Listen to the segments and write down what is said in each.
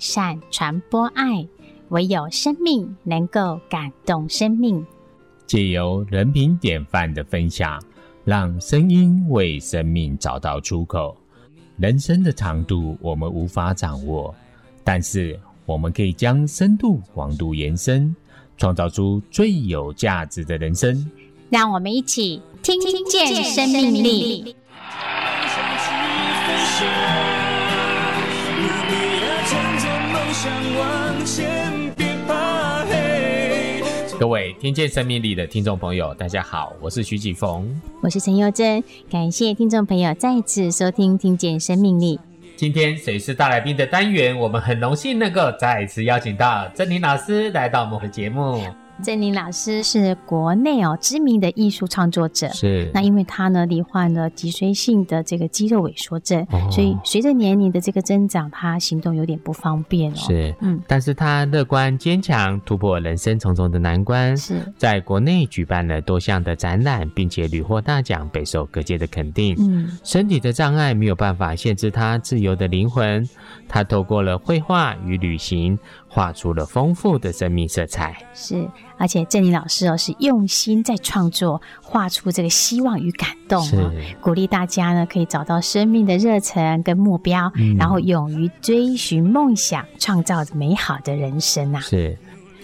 善传播爱，唯有生命能够感动生命。借由人品典范的分享，让声音为生命找到出口。人生的长度我们无法掌握，但是我们可以将深度广度延伸，创造出最有价值的人生。让我们一起听见生命力。各位听见生命力的听众朋友，大家好，我是徐启逢，我是陈佑贞，感谢听众朋友再次收听听见生命力。今天谁是大来宾的单元，我们很荣幸能够再次邀请到珍妮老师来到我们的节目。郑林老师是国内知名的艺术创作者，是那因为他呢罹患了脊髓性的这个肌肉萎缩症，所以随着年龄的这个增长，他行动有点不方便是但是他乐观坚强，突破人生重重的难关，是在国内举办了多项的展览，并且屡获大奖，备受各界的肯定。身体的障碍没有办法限制他自由的灵魂，他透过了绘画与旅行，画出了丰富的生命色彩。是，而且郑林老师是用心在创作，画出这个希望与感动鼓励大家呢可以找到生命的热忱跟目标，然后勇于追寻梦想，创造美好的人生啊。是，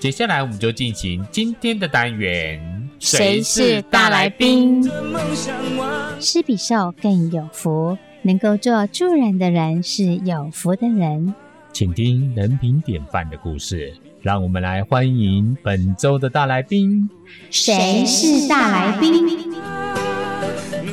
接下来我们就进行今天的单元，谁是大来宾？施比受更有福，能够做助人的人是有福的人。请听人品典范的故事，让我们来欢迎本周的大来宾。谁是大来宾？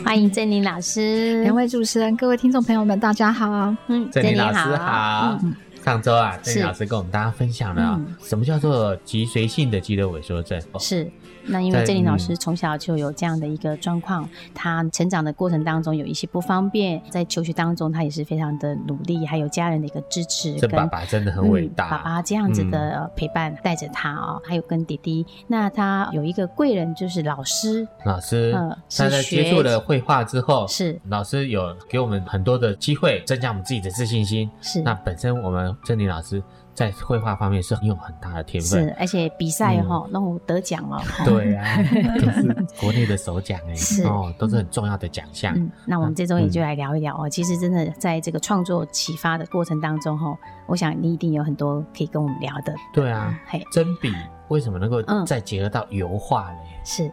欢迎郑林老师。两位主持人，各位听众朋友们，大家好。郑林老师好。上周郑林老师跟我们大家分享了什么叫做脊髓性的肌肉萎缩症。是，那因为郑林老师从小就有这样的一个状况，他成长的过程当中有一些不方便，在求学当中他也是非常的努力，还有家人的一个支持，这爸爸真的很伟大，爸爸这样子的陪伴带着他还有跟弟弟。那他有一个贵人就是老师他在接触了绘画之后，是老师有给我们很多的机会，增加我们自己的自信心。是，那本身我们郑林老师在绘画方面是很有很大的天分，是，而且比赛让我得奖了。对啊，都是国内的首奖是都是很重要的奖项。那我们这周也就来聊一聊其实真的在这个创作启发的过程当中我想你一定有很多可以跟我们聊的。对啊，真笔为什么能够再结合到油画呢？是，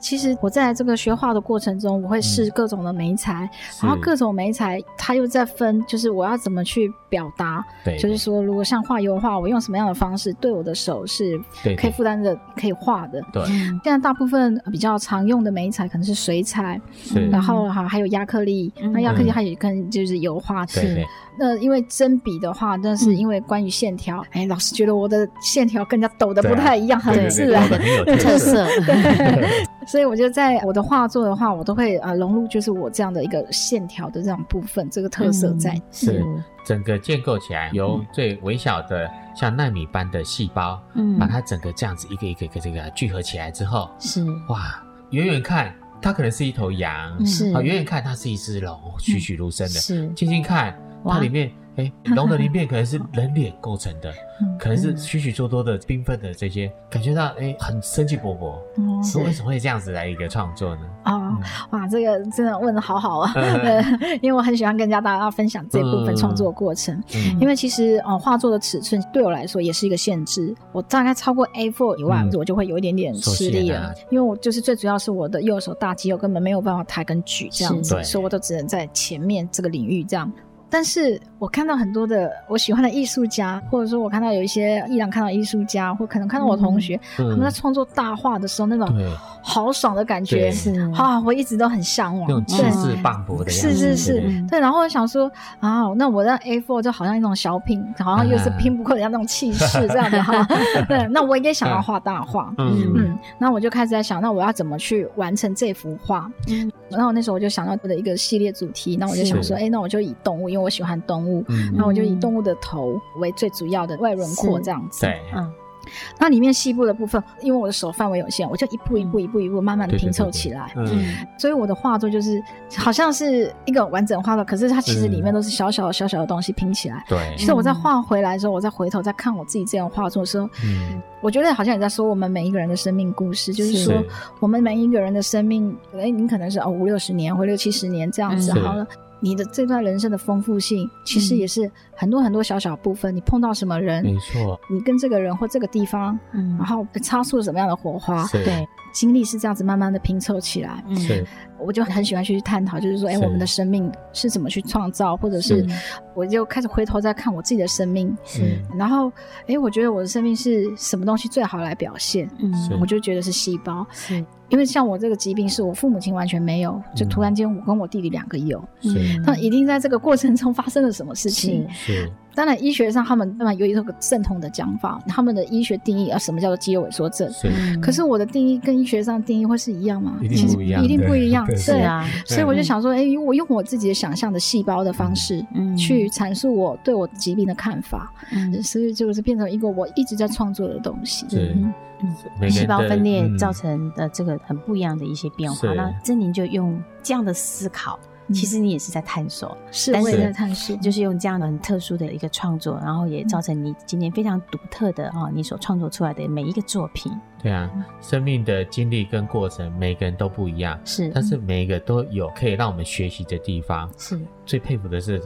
其实我在这个学画的过程中，我会试各种的媒材，然后各种媒材它又在分，就是我要怎么去表达。对，就是说如果像画油画，我用什么样的方式对我的手是可以负担的，可以画的。对，现在大部分比较常用的媒材可能是水彩，然后还有亚克力。那亚克力它也跟就是油画是。那因为真笔的话，那是因为关于线条，老师觉得我的线条跟人家抖的不太一样，很自然，很有特色。所以我就在我的画作的话，我都会融入就是我这样的一个线条的这种部分，这个特色在。是，整个建构起来，由最微小的像纳米般的细胞，把它整个这样子一个一个一个这个聚合起来之后，是哇，远远看它可能是一头羊，是远远看它是一只龙，栩栩如生的，是近近看它里面。龙的鳞片可能是人脸构成的，可能是许许多多的缤纷的这些，感觉到很生气勃勃。为什么会这样子来一个创作呢？哇，这个真的问得好好啊！因为我很喜欢跟大家分享这部分创作过程，因为其实画作的尺寸对我来说也是一个限制。我大概超过 A4 以外，我就会有一点点吃力了，因为我就是最主要是我的右手大肌肉根本没有办法抬跟举这样子，所以我都只能在前面这个领域这样。但是我看到很多的我喜欢的艺术家，或者说我看到有一些依然看到艺术家，或可能看到我同学他们在创作大画的时候，那种豪爽的感觉我一直都很向往，那种气势磅礴的样子。是对。然后我想说那我让 A4 就好像一种小品，好像又是拼不过人家那种气势这样的对，那我也想要画大画。那我就开始在想，那我要怎么去完成这幅画。然后那时候我就想到我的一个系列主题，那我就想说那我就以动物，因为我喜欢动物，那我就以动物的头为最主要的外轮廓这样子。对，那里面细部的部分，因为我的手范围有限，我就一步一步慢慢的拼凑起来。对对对对所以我的画作就是好像是一个完整画作，可是它其实里面都是小小的东西拼起来。对，其实我在画回来的时候，我再回头再看我自己这样画作的时候，我觉得好像也在说我们每一个人的生命故事，就是说我们每一个人的生命，你可能是5、60年或6、70年这样子好了。你的这段人生的丰富性其实也是很多很多小小部分，你碰到什么人，没错，你跟这个人或这个地方然后擦出了什么样的火花，对，经历是这样子慢慢的拼凑起来。我就很喜欢去探讨，就是说我们的生命是怎么去创造，或者是我就开始回头再看我自己的生命，然后我觉得我的生命是什么东西最好来表现，我就觉得是细胞。因为像我这个疾病是我父母亲完全没有，就突然间我跟我弟弟2个有，那一定在这个过程中发生了什么事情。当然医学上他们有一个正统的讲法，他们的医学定义什么叫做肌肉萎缩症，可是我的定义跟医学上定义会是一样吗？一定不一样。 对啊，所以我就想说我用我自己的想象的细胞的方式去阐述我对我疾病的看法，所以就是变成一个我一直在创作的东西。细胞分裂造成的这个很不一样的一些变化。那珍妮就用这样的思考，其实你也是在探索，但是在探索就是用这样的很特殊的一个创作，然后也造成你今天非常独特的你所创作出来的每一个作品。对啊，生命的经历跟过程每个人都不一样，是，但是每一个都有可以让我们学习的地方。是，最佩服的是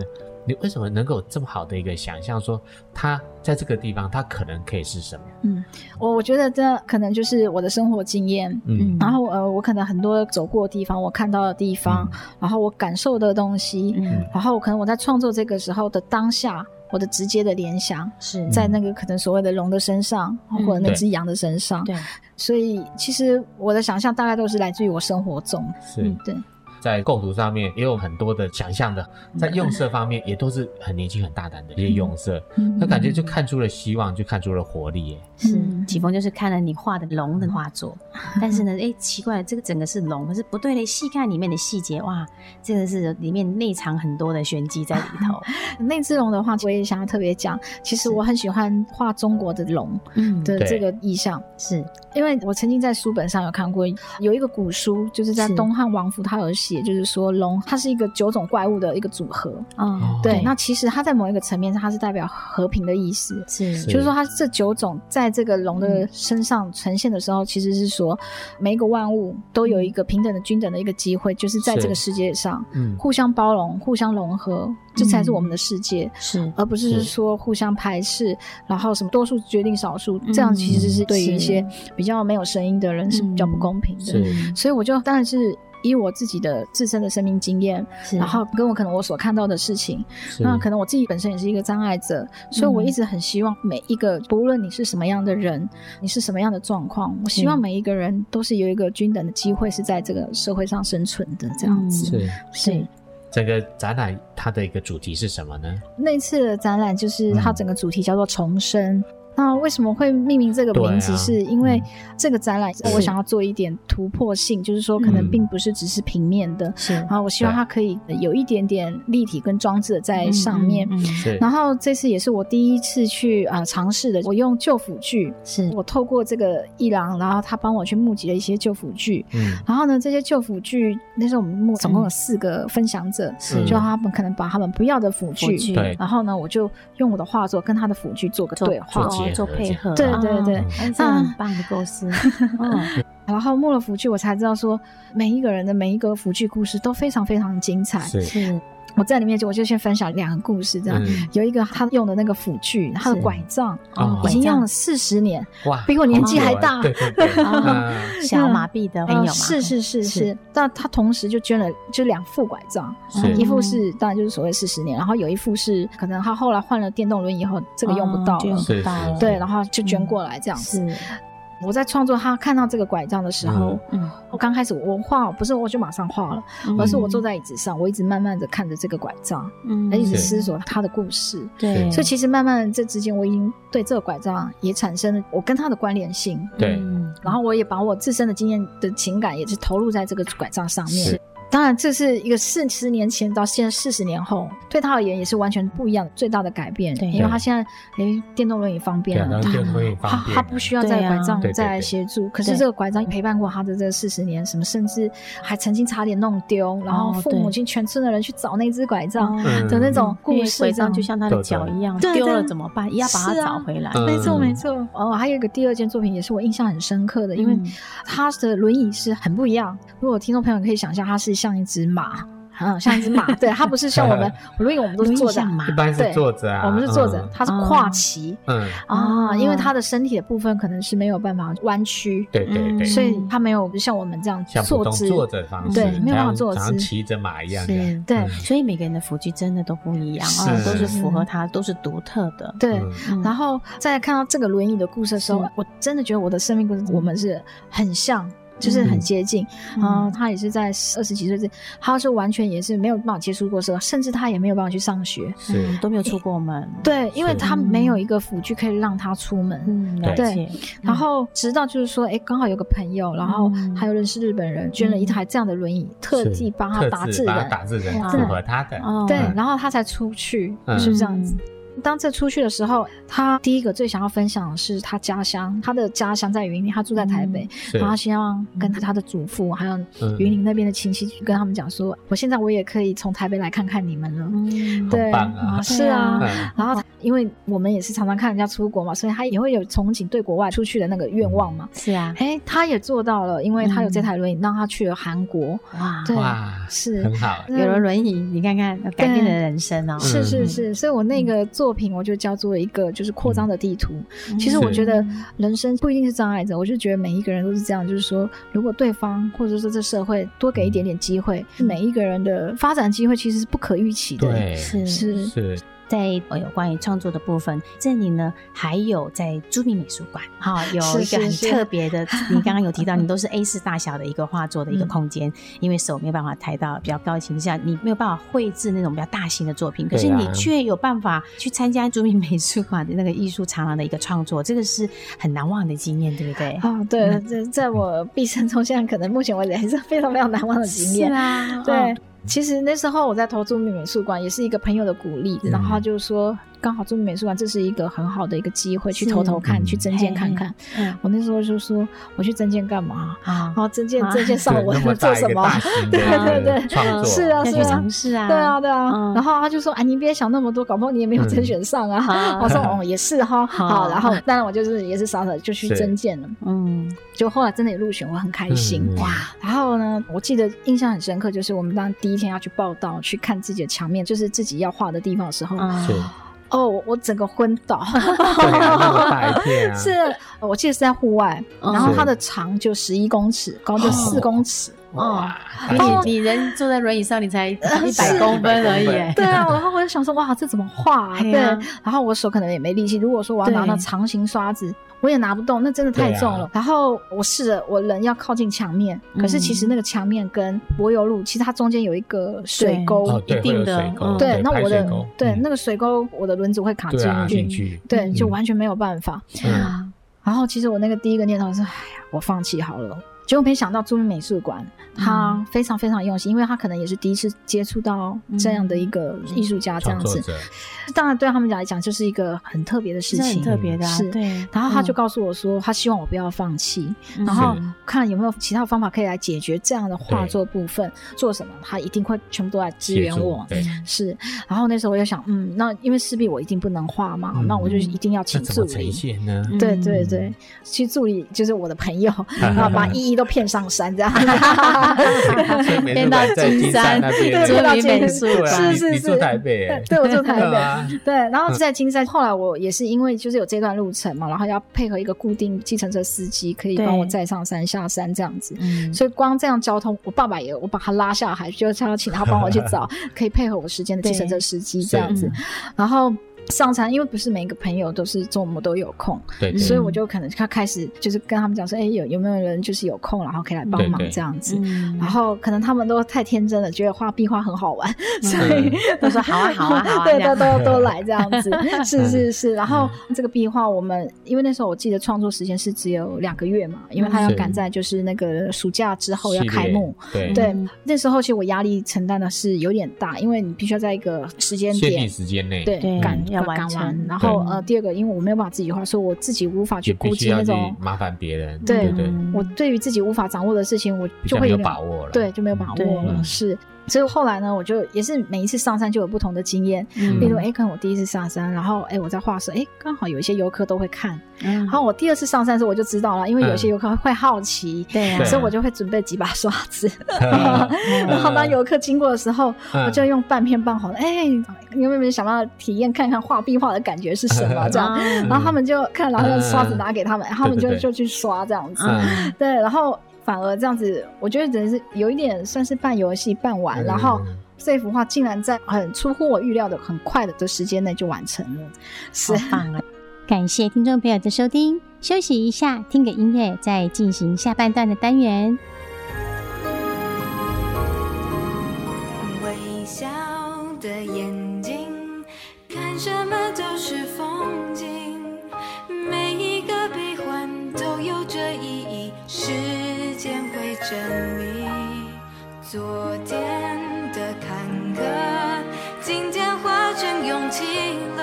你为什么能够有这么好的一个想象，说他在这个地方他可能可以是什么。我觉得这可能就是我的生活经验，然后我可能很多走过的地方，我看到的地方，然后我感受的东西，然后可能我在创作这个时候的当下我的直接的联想是在那个可能所谓的龙的身上，或者那只羊的身上。对，所以其实我的想象大概都是来自于我生活中。是，对，在构图上面也有很多的想象的，在用色方面也都是很年轻很大胆的一些用色，那感觉就看出了希望，就看出了活力耶。是，启峰就是看了你画的龙的画作，但是呢奇怪，这个整个是龙，可是不对的，细看里面的细节，哇，这个是里面内藏很多的玄机在里头。那只龙的话我也想要特别讲，其实我很喜欢画中国的龙的这个意象，是因为我曾经在书本上有看过，有一个古书就是在东汉王府，他有写，也就是说龙它是一个9种怪物的一个组合。对，那其实它在某一个层面上它是代表和平的意思。是，就是说它这9种在这个龙的身上呈现的时候，其实是说每一个万物都有一个平等的均等的一个机会，就是在这个世界上互相包容互相融合，这才是我们的世界。是，而不是说互相排斥，然后什么多数决定少数，这样其实是对于一些比较没有声音的人是比较不公平的。所以我就当然是以我自己的自身的生命经验，然后跟我可能我所看到的事情，那可能我自己本身也是一个障碍者，所以我一直很希望每一个不论你是什么样的人，你是什么样的状况，我希望每一个人都是有一个均等的机会是在这个社会上生存的这样子。是，整个展览它的一个主题是什么呢？那次的展览就是它整个主题叫做重生。那为什么会命名这个名字，是因为这个展览我想要做一点突破性，就是说可能并不是只是平面的，然后我希望它可以有一点点立体跟装置在上面。然后这次也是我第一次去尝试的，我用旧辅具，我透过这个艺廊，然后他帮我去募集了一些旧辅具，然后呢这些旧辅具那时候我们总共有4个分享者，就他们可能把他们不要的辅具，然后呢我就用我的画作跟他的辅具做个对话，做配合。对对对，这很棒的构思。然后摸了辅具，我才知道说每一个人的每一个辅具故事都非常非常精彩。是，我在里面我就先分享2个故事这样。有一个他用的那个辅具，他的拐杖已经用了40年，比我年纪还大。小麻痹的朋友嘛，是，但他同时就捐了就2副拐杖，一副是当然就是所谓40年，然后有一副是可能他后来换了电动轮椅以后这个用不到了，对，然后就捐过来这样子。我在创作他看到这个拐杖的时候，我刚开始我画不是我就马上画了，而是我坐在椅子上，我一直慢慢的看着这个拐杖，一直思索他的故事。对，所以其实慢慢这之间我已经对这个拐杖也产生了我跟他的关联性。对，然后我也把我自身的经验的情感也是投入在这个拐杖上面。当然这是一个40年前到现在40年后对他而言也是完全不一样的最大的改变，因为他现在电动轮椅方便了，他不需要再拐杖再来协助，可是这个拐杖陪伴过他的这40年，什么甚至还曾经差点弄丢，然后父母亲全村的人去找那只拐杖的那种故事，拐杖就像他的脚一样，丢了怎么办，也要把它找回来，没错没错。还有一个第二件作品也是我印象很深刻的，因为他的轮椅是很不一样，如果听众朋友可以想象他是像一只马，像一只马，对，它不是像我们轮椅，我们都是坐着，一般是坐着啊，我们是坐着，它是跨骑，因为它的身体的部分可能是没有办法弯曲，对对对，所以它没有像我们这样坐姿，坐着方式，对，没有办法坐姿，像骑着马一样，对，所以每个人的辅具真的都不一样，都是符合它，都是独特的，对。然后在看到这个轮椅的故事的时候，我真的觉得我的生命故事我们是很像。就是很接近，他也是在20几岁，他是完全也是没有办法接触过社会，甚至他也没有办法去上学，都没有出过门，对，因为他没有一个辅具可以让他出门，对。然后直到就是说，刚好有个朋友，然后还有认识日本人，捐了一台这样的轮椅，特地帮他打字人，符合他的，对，然后他才出去，就是这样子。当这出去的时候，他第一个最想要分享的是他家乡，他的家乡在云林，他住在台北，然后他希望跟他的祖父还有云林那边的亲戚跟他们讲说，我现在我也可以从台北来看看你们了，对，好棒啊，是啊，然后因为我们也是常常看人家出国嘛，所以他也会有憧憬对国外出去的那个愿望嘛，是啊，他也做到了，因为他有这台轮椅让他去了韩国，哇，是很好，有了轮椅你看看改变了人生哦，是是是，所以我那个作品我就叫做一个就是扩张的地图，其实我觉得人生不一定是障碍者，我就觉得每一个人都是这样，就是说如果对方或者说这社会多给一点点机会，每一个人的发展机会其实是不可预期的，对，是在有关于创作的部分，这里呢还有在朱銘美术馆，有一个很特别的，你刚刚有提到你都是 A4 大小的一个画作的一个空间，因为手没有办法抬到比较高的情况下，你没有办法绘制那种比较大型的作品，可是你却有办法去参加朱銘美术馆的那个艺术长廊的一个创作，这个是很难忘的经验，对不对？对，在我毕生中现在可能目前为止还是非常非常难忘的经验，是啊，对。其实那时候我在投朱銘美术馆也是一个朋友的鼓励，然后就说刚好朱銘美术馆这是一个很好的一个机会，去投投看，去增建看看，我那时候就说我去增建干嘛，然后增建上我做什么，对对对，创作是啊，要去尝试啊，对啊对啊，然后他就说你别想那么多，搞不好你也没有甄选上啊，我说也是哈，好，然后当然我就是也是傻傻就去增建了，就后来真的也入选，我很开心，哇。然后呢我记得印象很深刻，就是我们当第一天要去报道，去看自己的墙面，就是自己要画的地方的时候，我整个昏倒，是我记得是在户外，然后它的长就11公尺，高就4公尺，哇！你人坐在轮椅上，你才100公分而已。对啊，然后我就想说，哇，这怎么画？对，然后我手可能也没力气。如果说我要拿到长形刷子，我也拿不动，那真的太重了。然后我试着，我人要靠近墙面，可是其实那个墙面跟柏油路，其实它中间有一个水沟，一定的，对，那我的对那个水沟，我的轮子会卡进去，对，就完全没有办法。然后其实我那个第一个念头是，哎呀，我放弃好了。结果没想到朱銘美术馆他非常非常用心，因为他可能也是第一次接触到这样的一个艺术家，这样子当然对他们来讲就是一个很特别的事情，很特别的，是，对。然后他就告诉我说他希望我不要放弃，然后看有没有其他方法可以来解决这样的画作部分，做什么他一定会全部都来支援我，是。然后那时候我就想那因为势必我一定不能画嘛，那我就一定要请助理，那怎么呈现呢？对对对，其实助理就是我的朋友，然后把一都骗上山，这样骗到金山，对，骗到金山，是，你住台北，对，我住台北，对。然后在金山，后来我也是因为就是有这段路程嘛，然后要配合一个固定计程车司机，可以帮我载上山下山这样子，所以光这样交通，我爸爸也我把他拉下海，就请他帮我去找可以配合我时间的计程车司机这样子，然后。上餐，因为不是每一个朋友都是周末都有空， 对，所以我就可能开始就是跟他们讲说，哎、欸，有没有人就是有空然后可以来帮忙这样子，然后可能他们都太天真了，觉得画壁画很好玩，所以都说好啊好啊好啊，对，都来这样子，是是是。然后这个壁画我们因为那时候我记得创作时间是只有2个月嘛，因为他要赶在就是那个暑假之后要开幕， 对，那时候其实我压力承担的是有点大，因为你必须要在一个时间点限定时间内，对，赶完，然后第二个因为我没有办法自己画，所以我自己无法去估计那种麻烦别人， 对，我对于自己无法掌握的事情我就会有点把握了，对，就没有把握了，是。所以后来呢，我就也是每一次上山就有不同的经验，例如可能我第一次上山，然后我在画室刚好有一些游客都会看，然后我第二次上山的时候我就知道了，因为有些游客会好奇，对、啊，所以我就会准备几把刷子，然后当游客经过的时候，我就用半片半红，你有没有想要体验看看画壁画的感觉是什么这样？然后他们就看，然后用刷子拿给他们，他们就去刷这样子，对，然后。反而这样子我觉得真是有一点算是半游戏半玩，然后这幅画竟然在很出乎我预料的很快的时间内就完成了，是好棒了。感谢听众朋友的收听，休息一下听个音乐，再进行下半段的单元。微笑的眼睛看什么都是风景，每一个悲欢都有着意义，时间会整理昨天的坎坷，今天化成勇气了，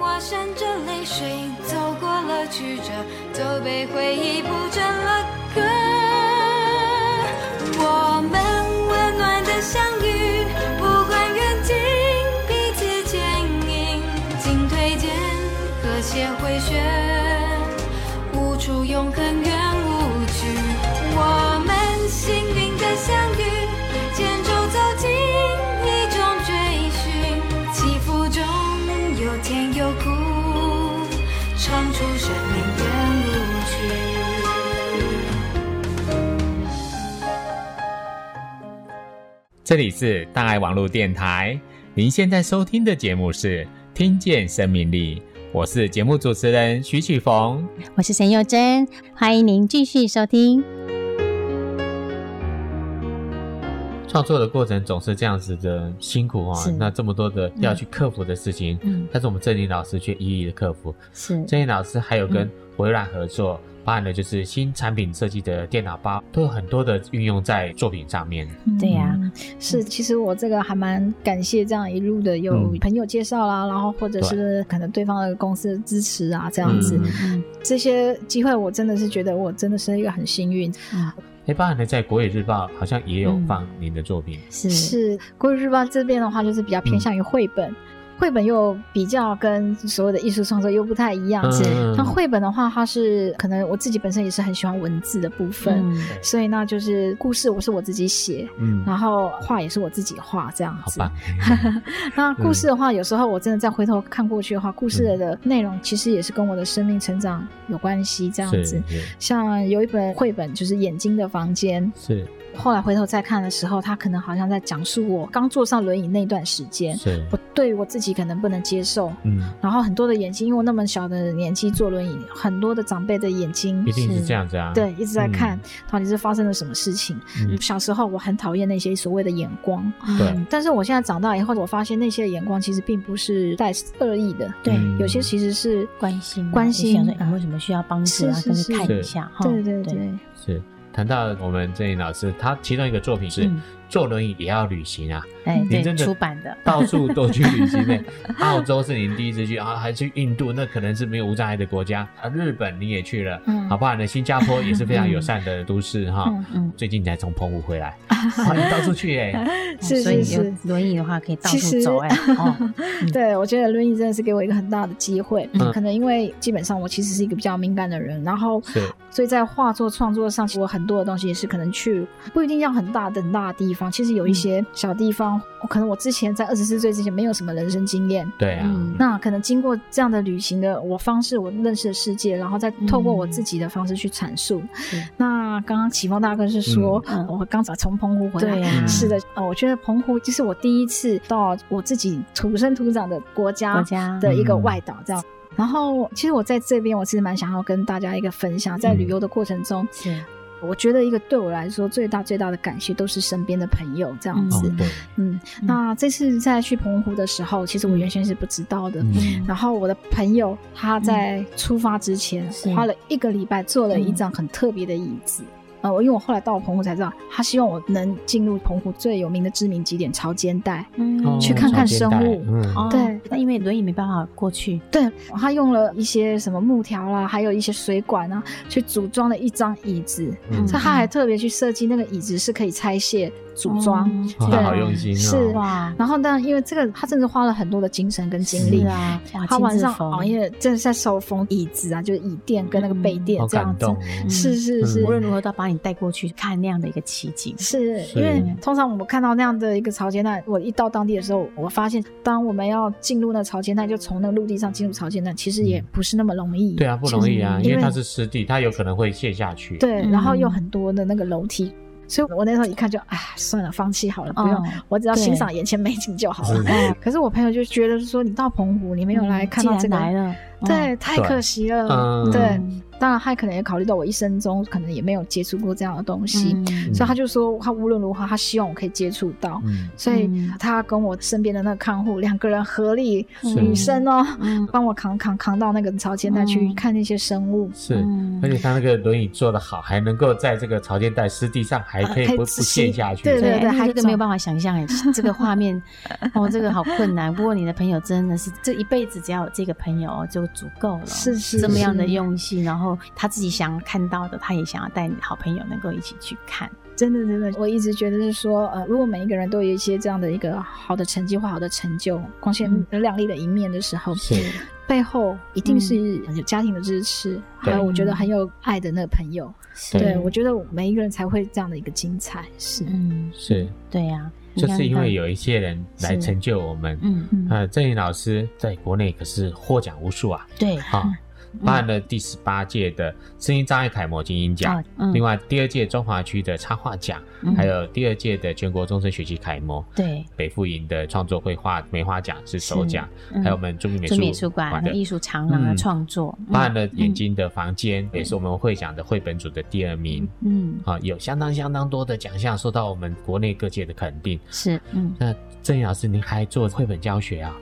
我闪着泪水走过了曲折，都被回忆铺成了歌，我们温暖的相遇，不管远近彼此牵引，请推荐和谐回旋，无处永恒远无趣，我们幸运的相遇，牵手走进一种追寻，起伏中有甜有苦，唱出生命的舞曲。这里是大爱网络电台，您现在收听的节目是听见生命力，我是节目主持人徐启逢，我是沈佑珍，欢迎您继续收听。创作的过程总是这样子的辛苦啊，那这么多的要去克服的事情，但是我们振琳老师却一一的克服。是，振琳老师还有跟微软合作，包含了就是新产品设计的电脑包，都有很多的运用在作品上面。对呀、是，其实我这个还蛮感谢这样一路的有朋友介绍啦，然后或者是可能对方的公司的支持啊，这样子，这些机会我真的是觉得我真的是一个很幸运。包含了在国语日报好像也有放您的作品。是，国语日报这边的话就是比较偏向于绘本。绘本又比较跟所有的艺术创作又不太一样，那绘本的话它是可能我自己本身也是很喜欢文字的部分，所以那就是故事我是我自己写，然后画也是我自己画这样子，好棒那故事的话有时候我真的再回头看过去的话，故事的内容其实也是跟我的生命成长有关系这样子，像有一本绘本就是眼睛的房间，是后来回头再看的时候，他可能好像在讲述我刚坐上轮椅那段时间，我对我自己可能不能接受，然后很多的眼睛，因为我那么小的年纪坐轮椅，很多的长辈的眼睛一定是这样子啊，对，一直在看到底是发生了什么事情，小时候我很讨厌那些所谓的眼光，但是我现在长大以后我发现那些眼光其实并不是带恶意的，对，有些其实是关心想说你为什么需要帮助啊，是是是，看一下，对对对，是。谈到我们振琳老师，他其中一个作品是坐轮椅也要旅行啊，您真的出版的到处都去旅行的澳洲是您第一次去啊，还去印度，那可能是没有无障碍的国家啊，日本你也去了，好不好呢？新加坡也是非常友善的都市哈，最近你才从澎湖回来，你到处去是是是，所以轮椅的话可以到处走对，我觉得轮椅真的是给我一个很大的机会，可能因为基本上我其实是一个比较敏感的人，然后所以在画作创作上我很多的东西也是可能去不一定要很大的地方，方，其实有一些小地方、可能我之前在24岁之前没有什么人生经验，对啊、那可能经过这样的旅行的我方式，我认识的世界，然后再透过我自己的方式去阐述、那刚刚启峰大哥是说、我刚才从澎湖回来、是的、我觉得澎湖就是我第一次到我自己土生土长的国家的一个外岛这样、然后其实我在这边我其实蛮想要跟大家一个分享，在旅游的过程中、我觉得一个对我来说最大的感谢都是身边的朋友这样子、那这次在去澎湖的时候其实我原先是不知道的、然后我的朋友他在出发之前、花了1个礼拜做了一张很特别的椅子，因为我后来到澎湖才知道他希望我能进入澎湖最有名的知名景点潮间带、去看看生物、对，那因为轮椅没办法过去，对，他用了一些什么木条啦，还有一些水管啊，去组装了一张椅子、所以他还特别去设计那个椅子是可以拆卸组装、对，好用心、是哇。然后当然因为这个他真的花了很多的精神跟精力、他晚上熬夜真的在收缝椅子啊，就是椅垫跟那个背垫这样子、是无论如何都把你带过去看那样的一个奇景，是因为通常我们看到那样的一个潮间带，我一到当地的时候我发现当我们要进入那潮间带，就从那个陆地上进入潮间带其实也不是那么容易、对啊，不容易啊，因为它是湿地，它有可能会陷下去，对、然后有很多的那个楼梯，所以我那时候一看就算了，放弃好了，不用、我只要欣赏眼前美景就好了。可是我朋友就觉得说，你到澎湖你没有来看到这个、来了，对，太可惜了，对，当然他可能也考虑到我一生中可能也没有接触过这样的东西、所以他就说他无论如何他希望我可以接触到、所以他跟我身边的那个看护2个人合力、女生帮我扛到那个潮间带去看那些生物，是、而且他那个轮椅做得好，还能够在这个潮间带湿地上还可以不陷下去，对对对，还这个没有办法想象这个画面这个好困难，不过你的朋友真的是这一辈子只要有这个朋友就足够了，是这么样的用心，然后他自己想看到的他也想要带你好朋友能够一起去看，真的我一直觉得是说、如果每一个人都有一些这样的一个好的成绩或好的成就光鲜亮丽的一面的时候、背后一定是有家庭的支持、还有我觉得很有爱的那个朋友，对，我觉得每一个人才会这样的一个精彩，是、是，对啊，就是因为有一些人来成就我们，郑颖老师在国内可是获奖无数啊，对啊、包含了第18届的身心障碍楷模精英奖、另外第2届中华区的插画奖、还有第2届的全国终身学习楷模，对，北富营的创作绘画梅花奖是首奖、还有我们中民美术馆的艺术长廊的创作、包含了眼睛的房间、也是我们会奖的绘本组的第2名，有相当多的奖项受到我们国内各界的肯定，是。那郑颖老师您还做绘本教学啊？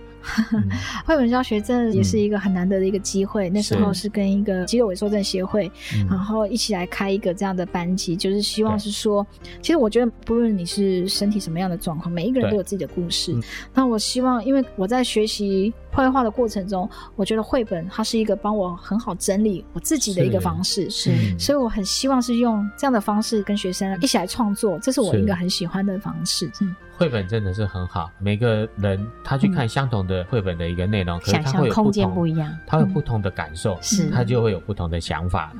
绘本教学真的也是一个很难得的一个机会、那时候是跟一个肌肉萎缩症协会、然后一起来开一个这样的班级，就是希望是说其实我觉得不论你是身体什么样的状况，每一个人都有自己的故事，那我希望因为我在学习绘画的过程中，我觉得绘本它是一个帮我很好整理我自己的一个方式，是，所以我很希望是用这样的方式跟学生一起来创作，这是我一个很喜欢的方式。绘本真的是很好，每个人他去看相同的绘本的一个内容，可是他会有空间不一样，他会有不同的感受，他就会有不同的想法。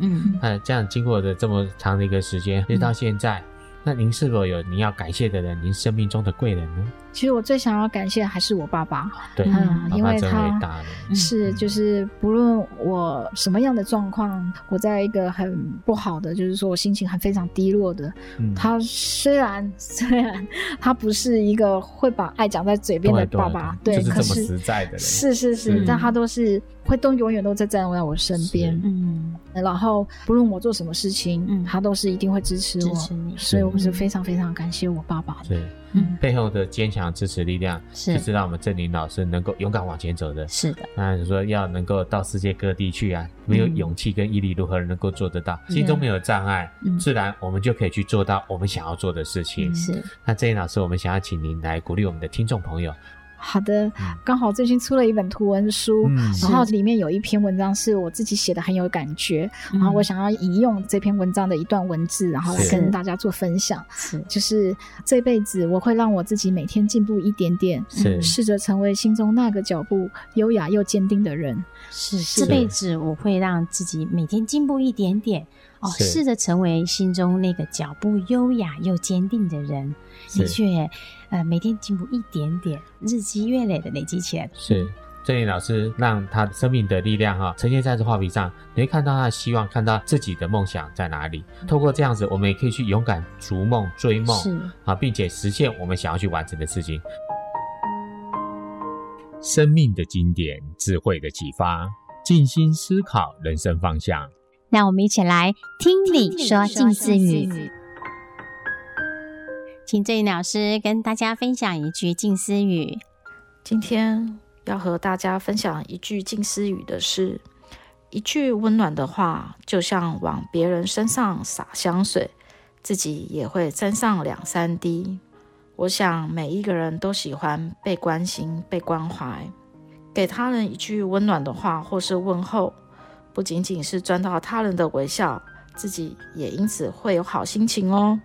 这样经过的这么长的一个时间，一直到现在，那您是否有您要感谢的人，您生命中的贵人呢？其实我最想要感谢的还是我爸爸，对，因为他是就是不论我什么样的状况，我在一个很不好的，就是说我心情很非常低落的，他虽然他不是一个会把爱讲在嘴边的爸爸，对，就是这么实在的人，是，但他都是会永远都在站在我身边，然后不论我做什么事情，他都是一定会支持你，所以我是非常非常感谢我爸爸的。背后的坚强支持力量，就是让我们郑颖老师能够勇敢往前走的。是的，那你说要能够到世界各地去啊，没有勇气跟毅力如何能够做得到？心中没有障碍，自然我们就可以去做到我们想要做的事情。是。那郑颖老师，我们想要请您来鼓励我们的听众朋友，好的，刚好最近出了一本图文书，然后里面有一篇文章是我自己写的，很有感觉，然后我想要引用这篇文章的一段文字，然后来跟大家做分享。就是这辈子我会让我自己每天进步一点点，试着成为心中那个脚步优雅又坚定的人。是这辈子我会让自己每天进步一点点，试着成为心中那个脚步优雅又坚定的人。的确，每天进步一点点，日积月累的累积起来。是郑璘老师让他生命的力量呈现在这画皮上，你会看到他的希望，看到自己的梦想在哪里。透过这样子，我们也可以去勇敢逐梦追梦，并且实现我们想要去完成的事情。生命的经典，智慧的启发，静心思考人生方向。让我们一起来听你说近似语。请郑璘老师跟大家分享一句近似语。今天要和大家分享一句近似语的是，一句温暖的话就像往别人身上洒香水，自己也会沾上2-3滴。我想每一个人都喜欢被关心被关怀，给他人一句温暖的话或是问候，不仅仅是赚到他人的微笑，自己也因此会有好心情哦。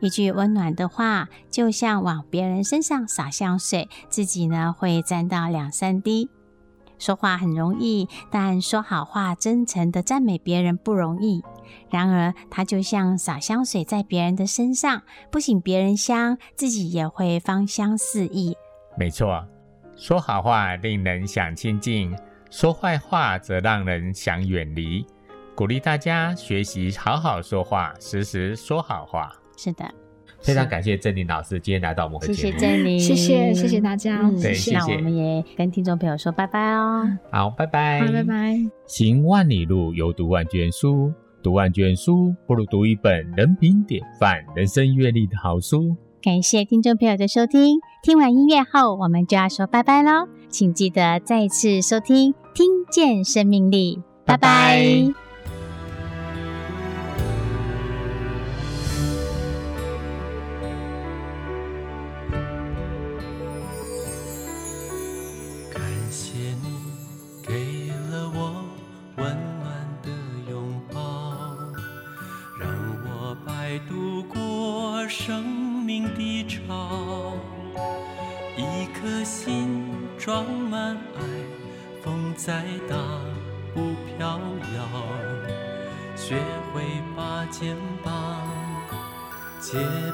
一句温暖的话就像往别人身上洒香水，自己呢会沾到2-3滴。说话很容易，但说好话真诚的赞美别人不容易。然而它就像洒香水在别人的身上，不仅别人香，自己也会芳香四溢。没错，说好话令人想亲近，说坏话则让人想远离。鼓励大家学习好好说话，时时说好话。是的，非常感谢郑璘老师今天来到我们的节目。谢谢郑璘，谢谢大家。对，谢谢。那我们也跟听众朋友说拜拜哦。好，拜拜。好，拜拜。行万里路，犹读万卷书。读万卷书，不如读一本人品典范、人生阅历的好书。感谢听众朋友的收听。听完音乐后，我们就要说拜拜咯。请记得再次收听《听见生命力》，拜拜。拜拜。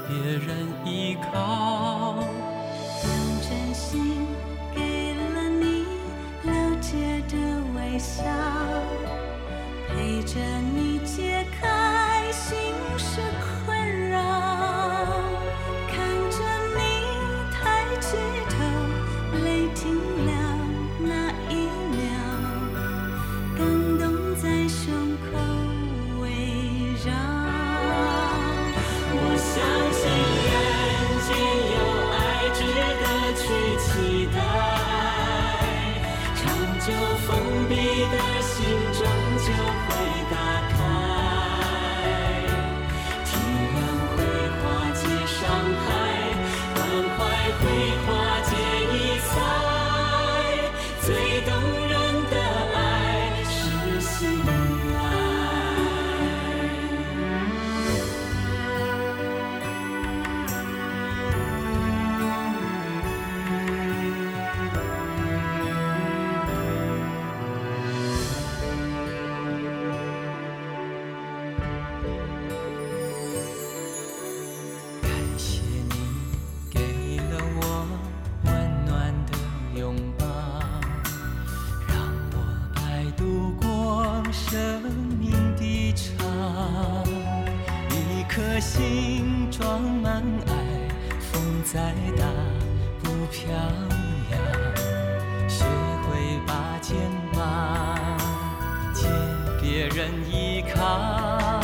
别人依靠，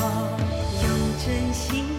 用真心